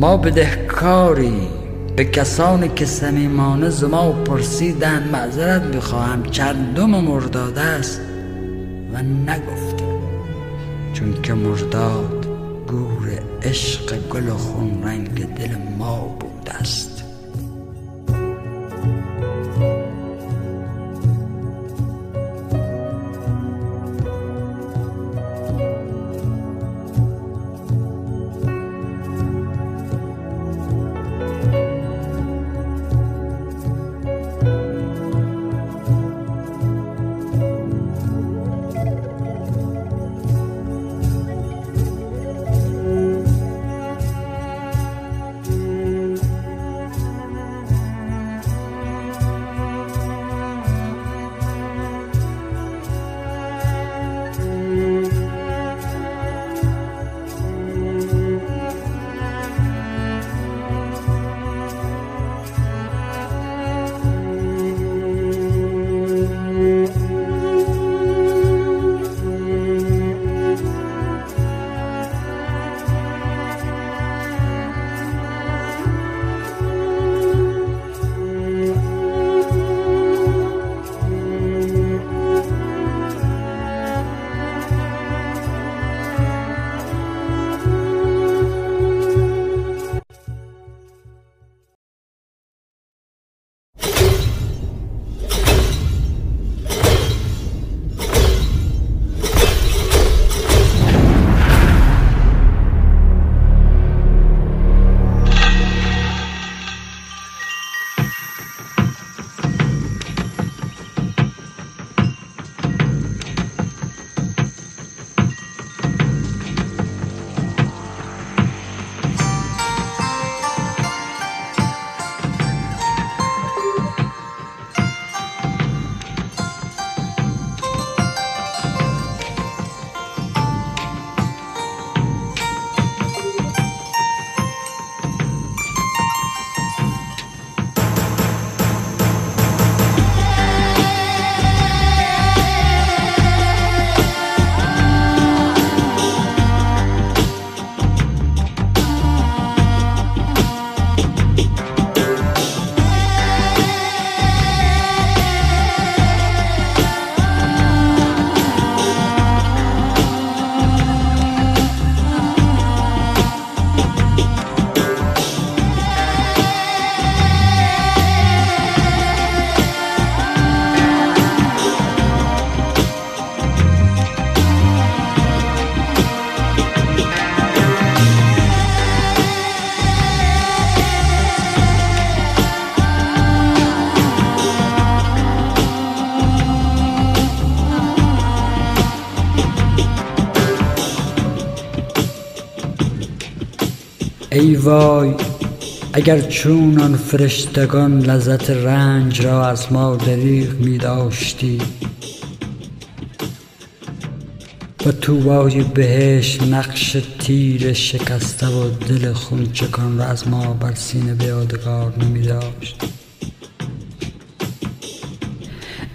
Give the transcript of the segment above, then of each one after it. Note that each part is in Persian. ما بدهکاری به کسانی که صمیمانه ز ما پرسیدند معذرت بخواهم، چندم مرداد است و نگفتم، چون که مرداد گور عشق گل و خون رنگ دل ما بود است. ای وای اگر چونان فرشتگان لذت رنج را از ما دریغ می داشتی و تو وای بهشت نقش تیر شکسته و دل خونچکان را از ما بر سینه به یادگار نمی داشت.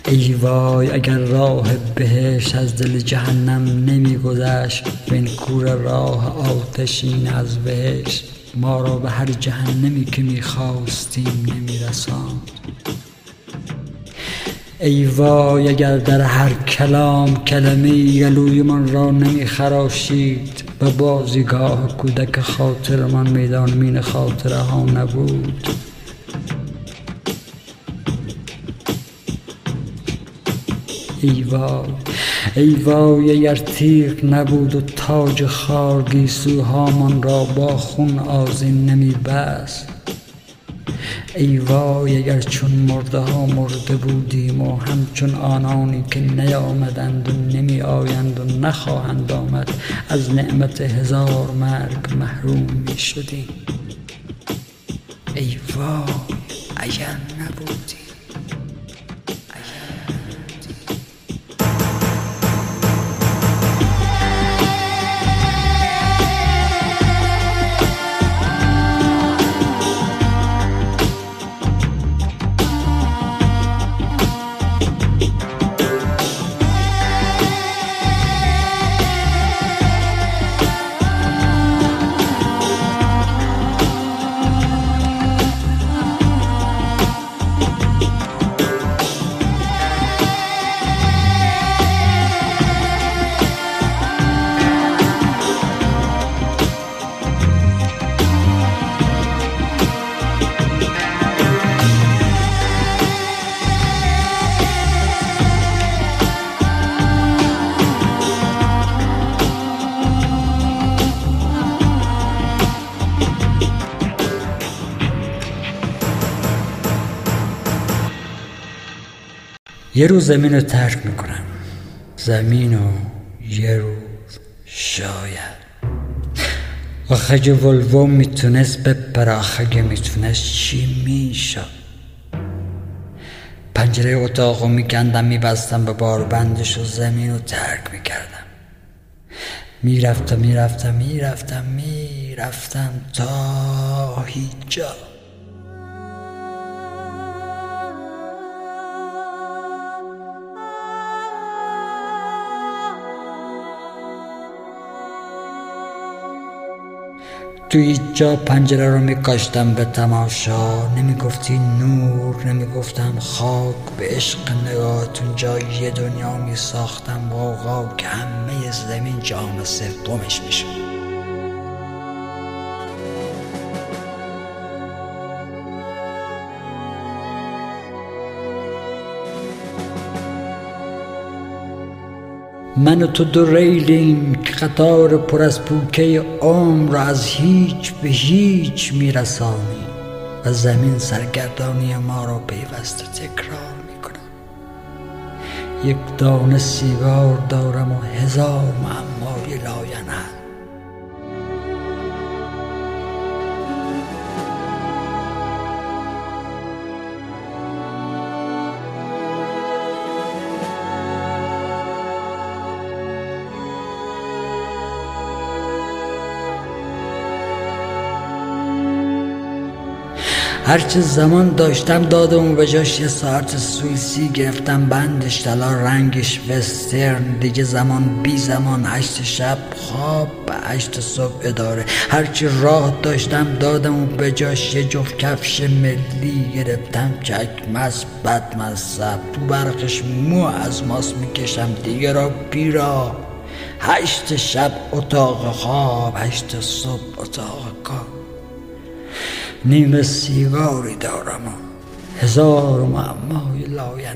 ای وای اگر راه بهشت از دل جهنم نمی گذشت و این کور راه آتشین از بهشت ما را به هر جهنمی که میخواستیم نمیرساند. ای وای اگر در هر کلام کلمه‌ای گلویمان را نمیخراشید و بازیگاه کودک خاطرمان میدان مین خاطره ها نبود. ای وای ای وای اگر تیغ نبود و تاج خار، گیسوهامان را با خون آذین نمی بست. ای وای اگر چون مرده ها مرده بودیم و همچون آنانی که نیامدند و نمی آیند و نخواهند آمد، از نعمت هزار مرگ محروم می شدیم. ای وای اگر نبودی. یه روز زمین رو ترک میکنم، زمین رو یه روز شاید. آخه ولوم میتونست بپره، آخه میتونست چی میشه؟ پنجره اتاق رو میکندم، میبستم به باربندش و زمین رو ترک میکردم. میرفتم تا هیچ جا. تو هیچ جا پنجره رو میکاشتم به تماشا، نمیگفتی نور، نمیگفتم خاک. به عشق نگاهتون جای یه دنیا میساختم و آقا که همه زمین جام سومش میشد. من و تو دو ریلیم که قطار پر از پوکه عمر از هیچ به هیچ میرسانی و زمین سرگردانی ما را پیوسته تکرار میکنه. یک دانه سیگار دارم و هزار معمای لاینت. هرچه زمان داشتم دادم و به جاش یه ساعت سوئیسی گرفتم، بندش طلا، رنگش وسترن. دیگه زمان بی زمان، 8 شب خواب به 8 صبح اداره. هرچه راه داشتم دادم و به جاش یه جفت کفش ملی گرفتم، چکمز بدمذهب تو برقش مو از ماس میکشم. دیگه را بیرا 8 شب اتاق خواب، 8 صبح اتاق کار. نیم سیگاری دارم و هزار معمای لاینحل.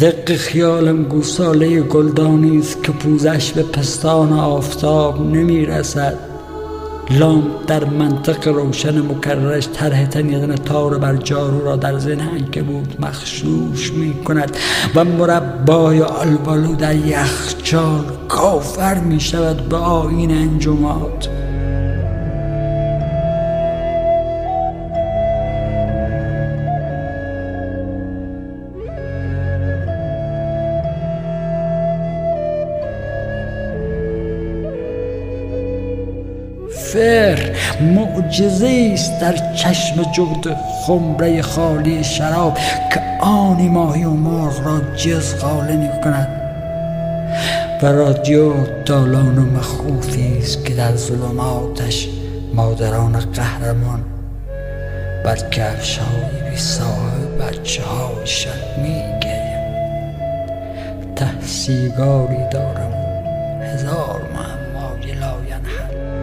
دق خیالم گوساله گلدانی است که پوزش به پستان آفتاب نمیرسد. لامپ در منطق روشن مکررش طرح تنیدن تار بر جارو را در ذهن عنکبوت مخشوش میکند و مربای آلبالو در یخچال کافر میشود به آیین انجمات. فر معجزه است در چشم جغد خمره خالی شراب که آنی ماهی و مرغ را جز غاله میکند و رادیو دالان و مخوفی است که در ظلماتش مادران قهرمان بر کفش های بی صاحب بچه هاشان میگه. ته سیگاری دارم هزار معمای لاینحل.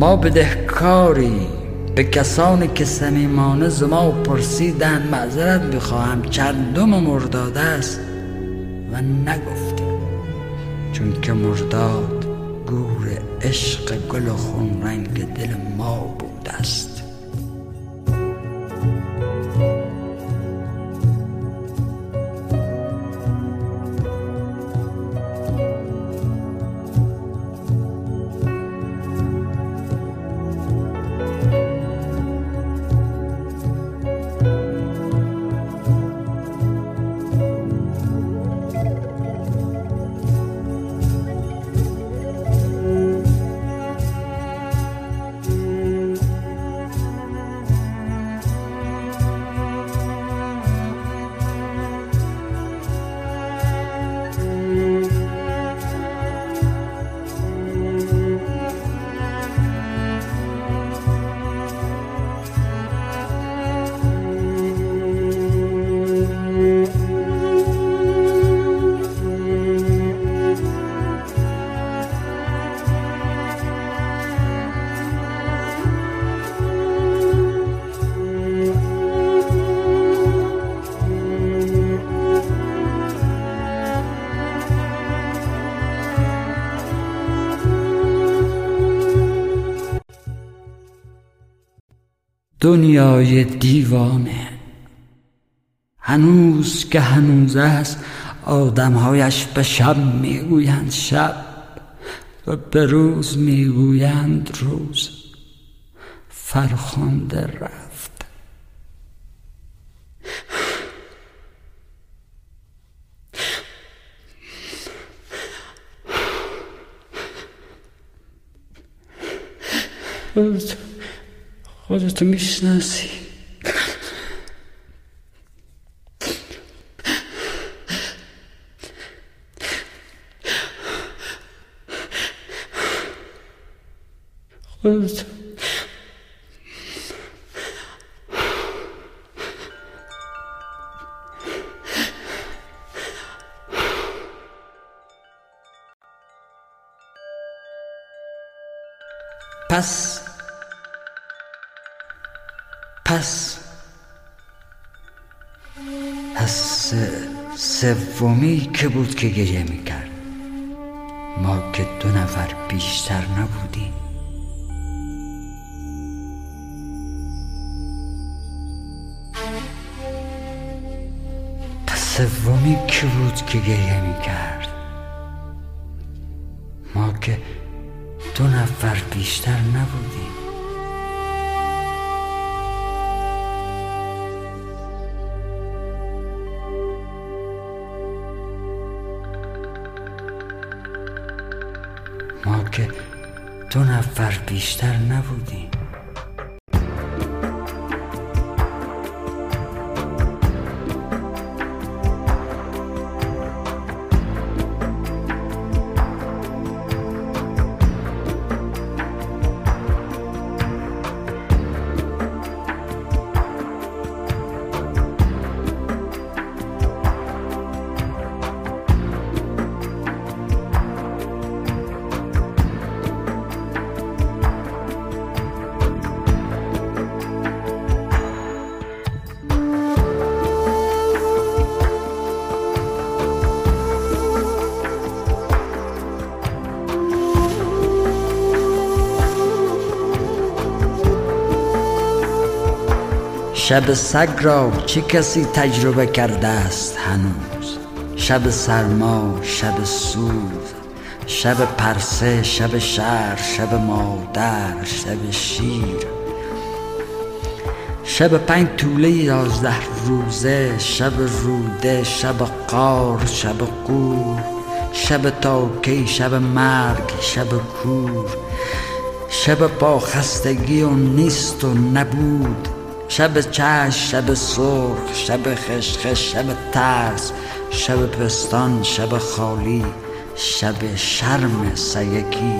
ما بدهکاری به کسانی که صمیمانه ز ما پرسیدند معذرت بخواهم، چندم مرداد است و نگفتم، چون که مرداد گور عشق گل و خون رنگ دل ما بود است. دنیای دیوانه هنوز که هنوز است، آدمهایش به شب میگویند شب و به روز میگویند روز. فرخنده رفت، خودتو میشناسی، خودتو پس سومی که بود که گریه میکرد، ما که 2 نفر بیشتر نبودیم. پس سومی که بود که گریه میکرد، ما که 2 نفر بیشتر نبودیم. ما که 2 نفر بیشتر نبودیم. شب سگ را چه کسی تجربه کرده است هنوز؟ شب سرما، شب سوز، شب پرسه، شب شهر، شب مادر، شب شیر، شب 5 طوله 11 روزه، شب روده، شب قار، شب قور، شب تاکی، شب مرگ، شب کور، شب پاخستگی و نیست و نبود، شب چشم، شب سرخ، شب خشخش، شب ترس، شب پستان، شب خالی، شب شرم سیکی،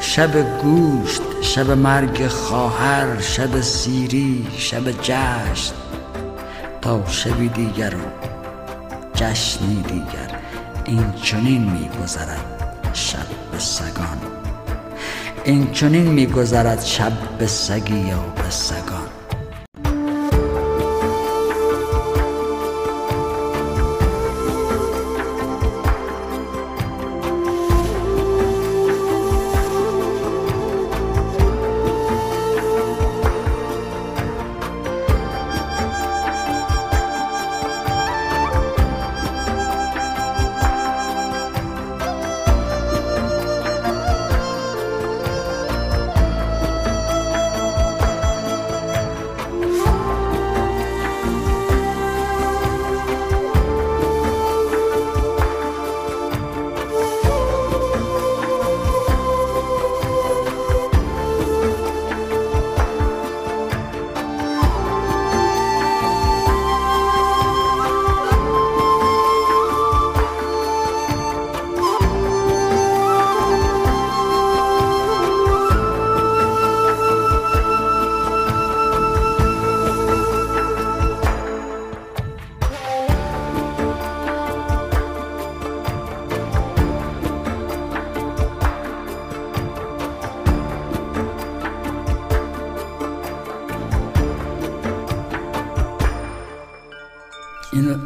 شب گوشت، شب مرگ خواهر، شب سیری، شب جشن، تا شبی دیگر و جشنی دیگر. این چنین می‌گذرد شب سگان، این چنین می‌گذرد شب سگی یا به سگان.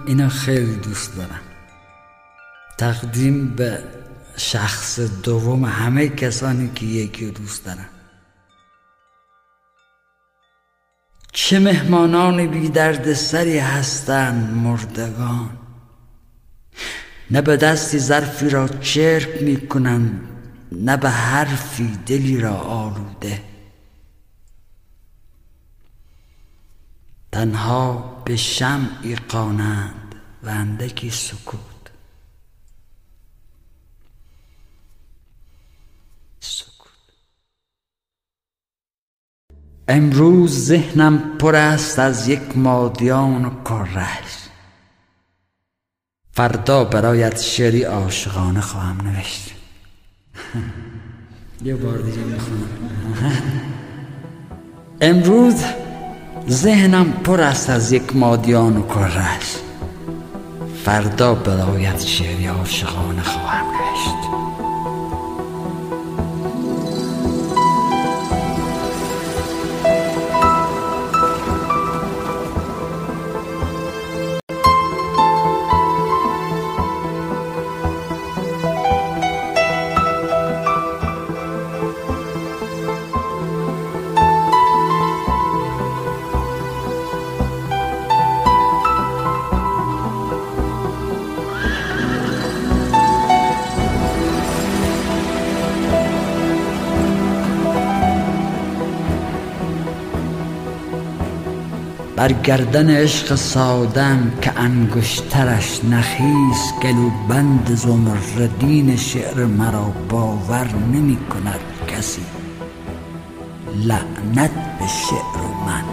اینا خیلی دوست دارم. تقدیم به شخص دوم همه کسانی که یکی رو دوست دارم. چه مهمانان بی درد سری هستند مردگان، نه به دستی ظرفی را چرب می کنند، نه به حرفی دلی را آلوده. تنها به شمعی قانند و اندکی سکوت، سکوت. امروز ذهنم پر است از یک مادیان و کاررهش. فردا برایت شعری عاشقانه خواهم نوشت. یه بار دیگه میخونم. امروز ذهنم پر است از یک مادیان و کررش. فردا برایت شعری عاشقانه خواهم نوشت. بر گردن عشق سادم که انگشترش نخیس، گلوبند زمردین شعر مرا باور نمی کند کسی. لعنت به شعر من.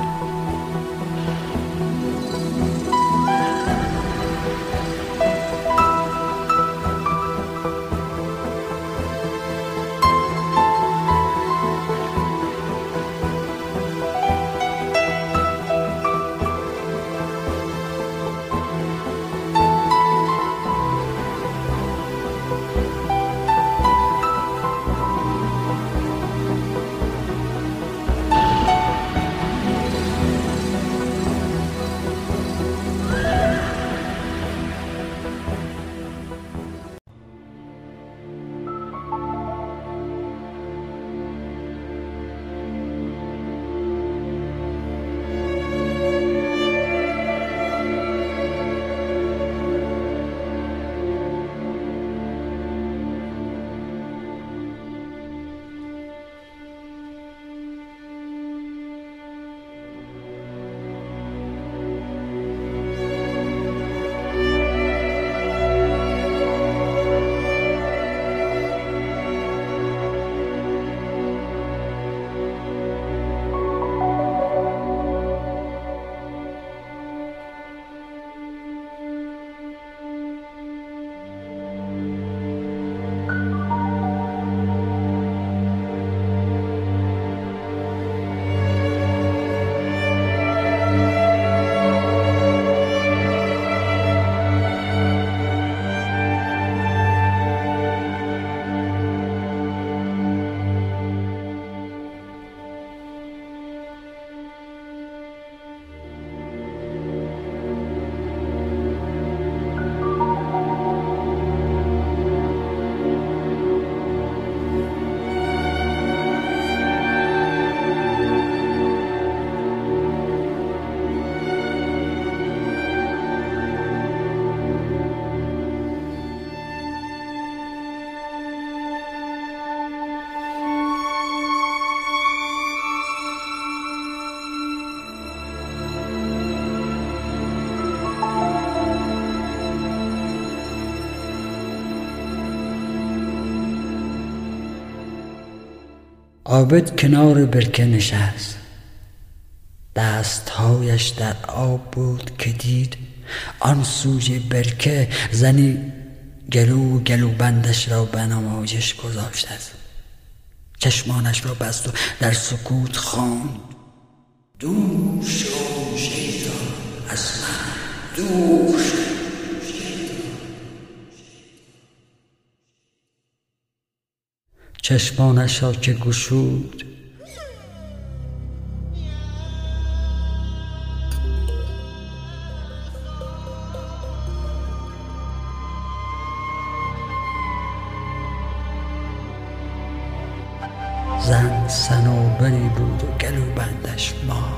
عابد کنار برکه نشست، دستهایش در آب بود که دید آن سوی برکه زنی گلو و گلوبندش را به نمایش گذاشته است. چشمانش را بست و در سکوت خواند: دور شو شیطان از من، دور شو. چشمانش را که گشود زن صنوبری بود و گلوبندش ما.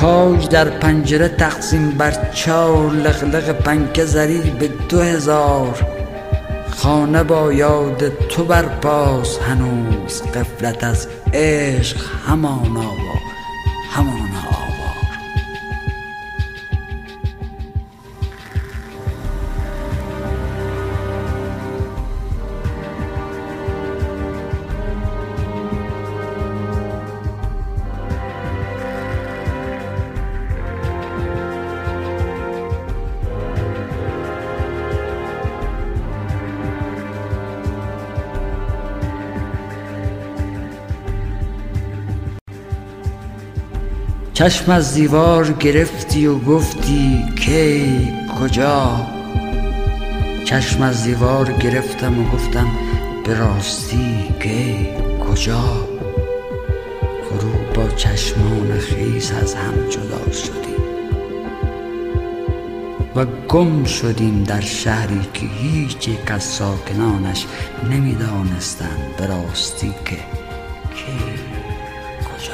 کاج در پنجره تقسیم بر 4، لغلق پنکه زری به 2000. خانه با یاد تو برپاس هنوز، قفلت از عشق همان آوا همان آوار. چشم از دیوار گرفتی و گفتی کی کجا؟ چشم از دیوار گرفتم و گفتم به راستی کی کجا؟ غروب با چشمان خیس از هم جدا شدیم و گم شدیم در شهری که هیچ یک از ساکنانش نمیدانستند به راستی که کی کجا.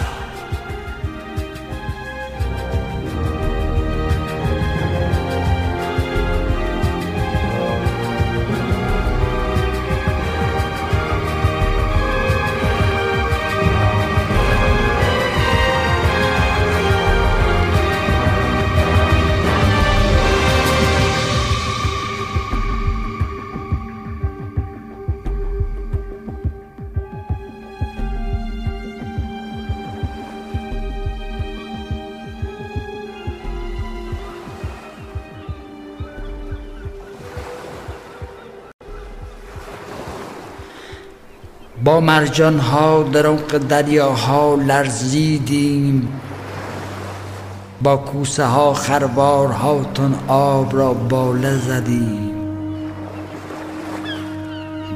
با مرجان ها در عمق دریاها لرزیدیم، با کوسه ها خروارهاتون آب را بالا زدیم،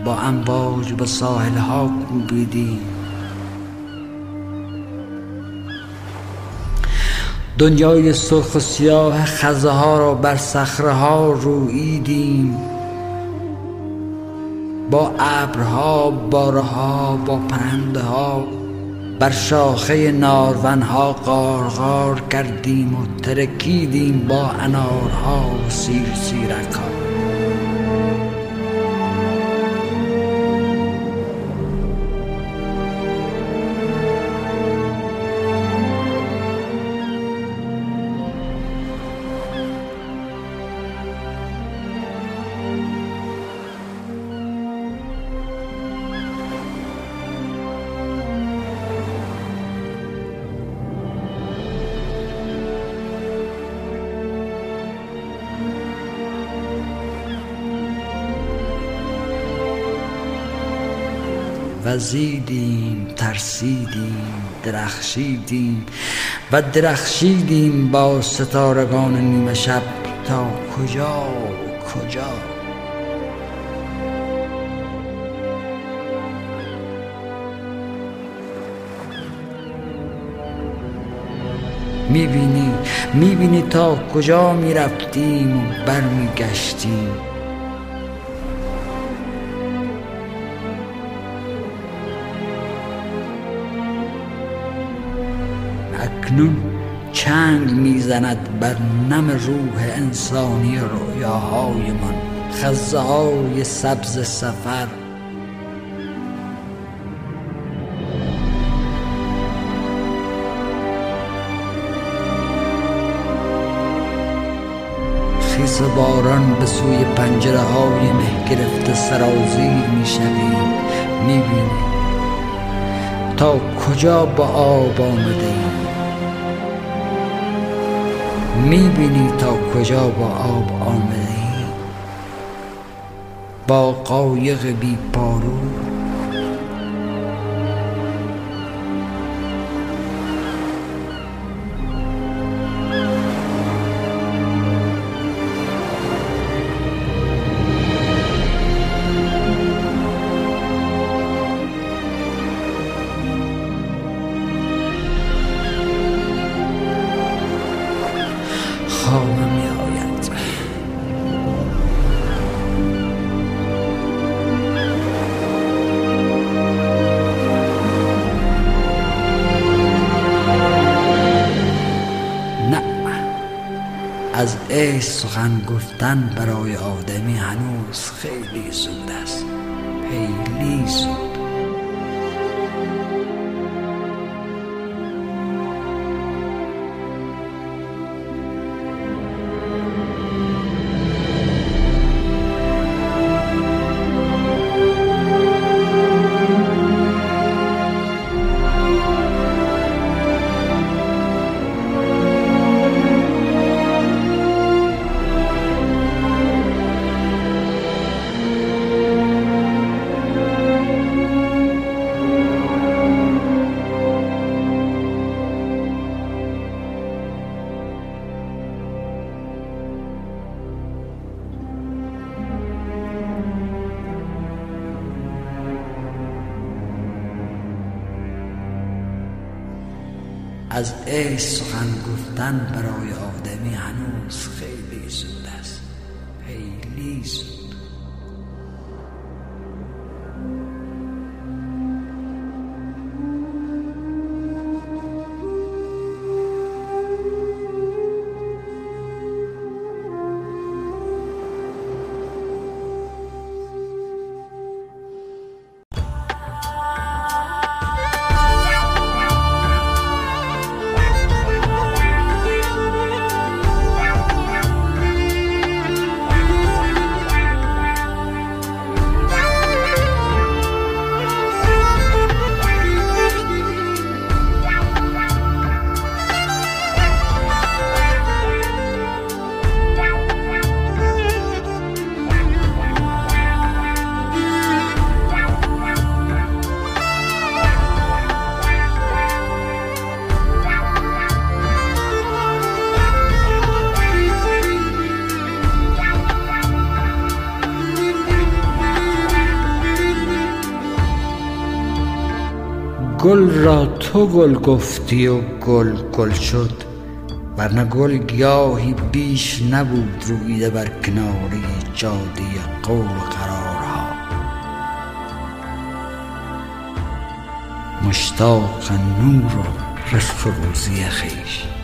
با امواج به ساحل ها کوبیدیم. دنیای سرخ و سیاه خزه ها را بر صخره ها روییدیم، با ابرها، بارها، با پرنده ها بر شاخه نارونها غارغار کردیم و ترکیدیم، با انارها و سیر سیرکها. وزیدیم، ترسیدیم، درخشیدیم و درخشیدیم با ستارگان نیمه شب. تا کجا کجا؟ میبینی تا کجا میرفتیم و برمیگشتیم. اکنون چنگ میزند بر نم روح انسانی رویاهای من خزه های سبز سفر. خیس باران به سوی پنجره های مه گرفته سرازیر میشویم. میبینیم تا کجا با آب آمدیم. میبینی تا کجا با آب آمدی، با قایق بی پارو. از عشق سخن گفتن برای آدمی هنوز خیلی زود است، خیلی زود. از عشق سخن گفتن برای آدمی هنوز خیلی زود است، خیلی زود. گل را تو گل گفتی و گل گل شد، ورنه گل گیاهی بیش نبود رویده بر کناری جاده قول و قرارها. مشتاق نور و رشک روزی خویش.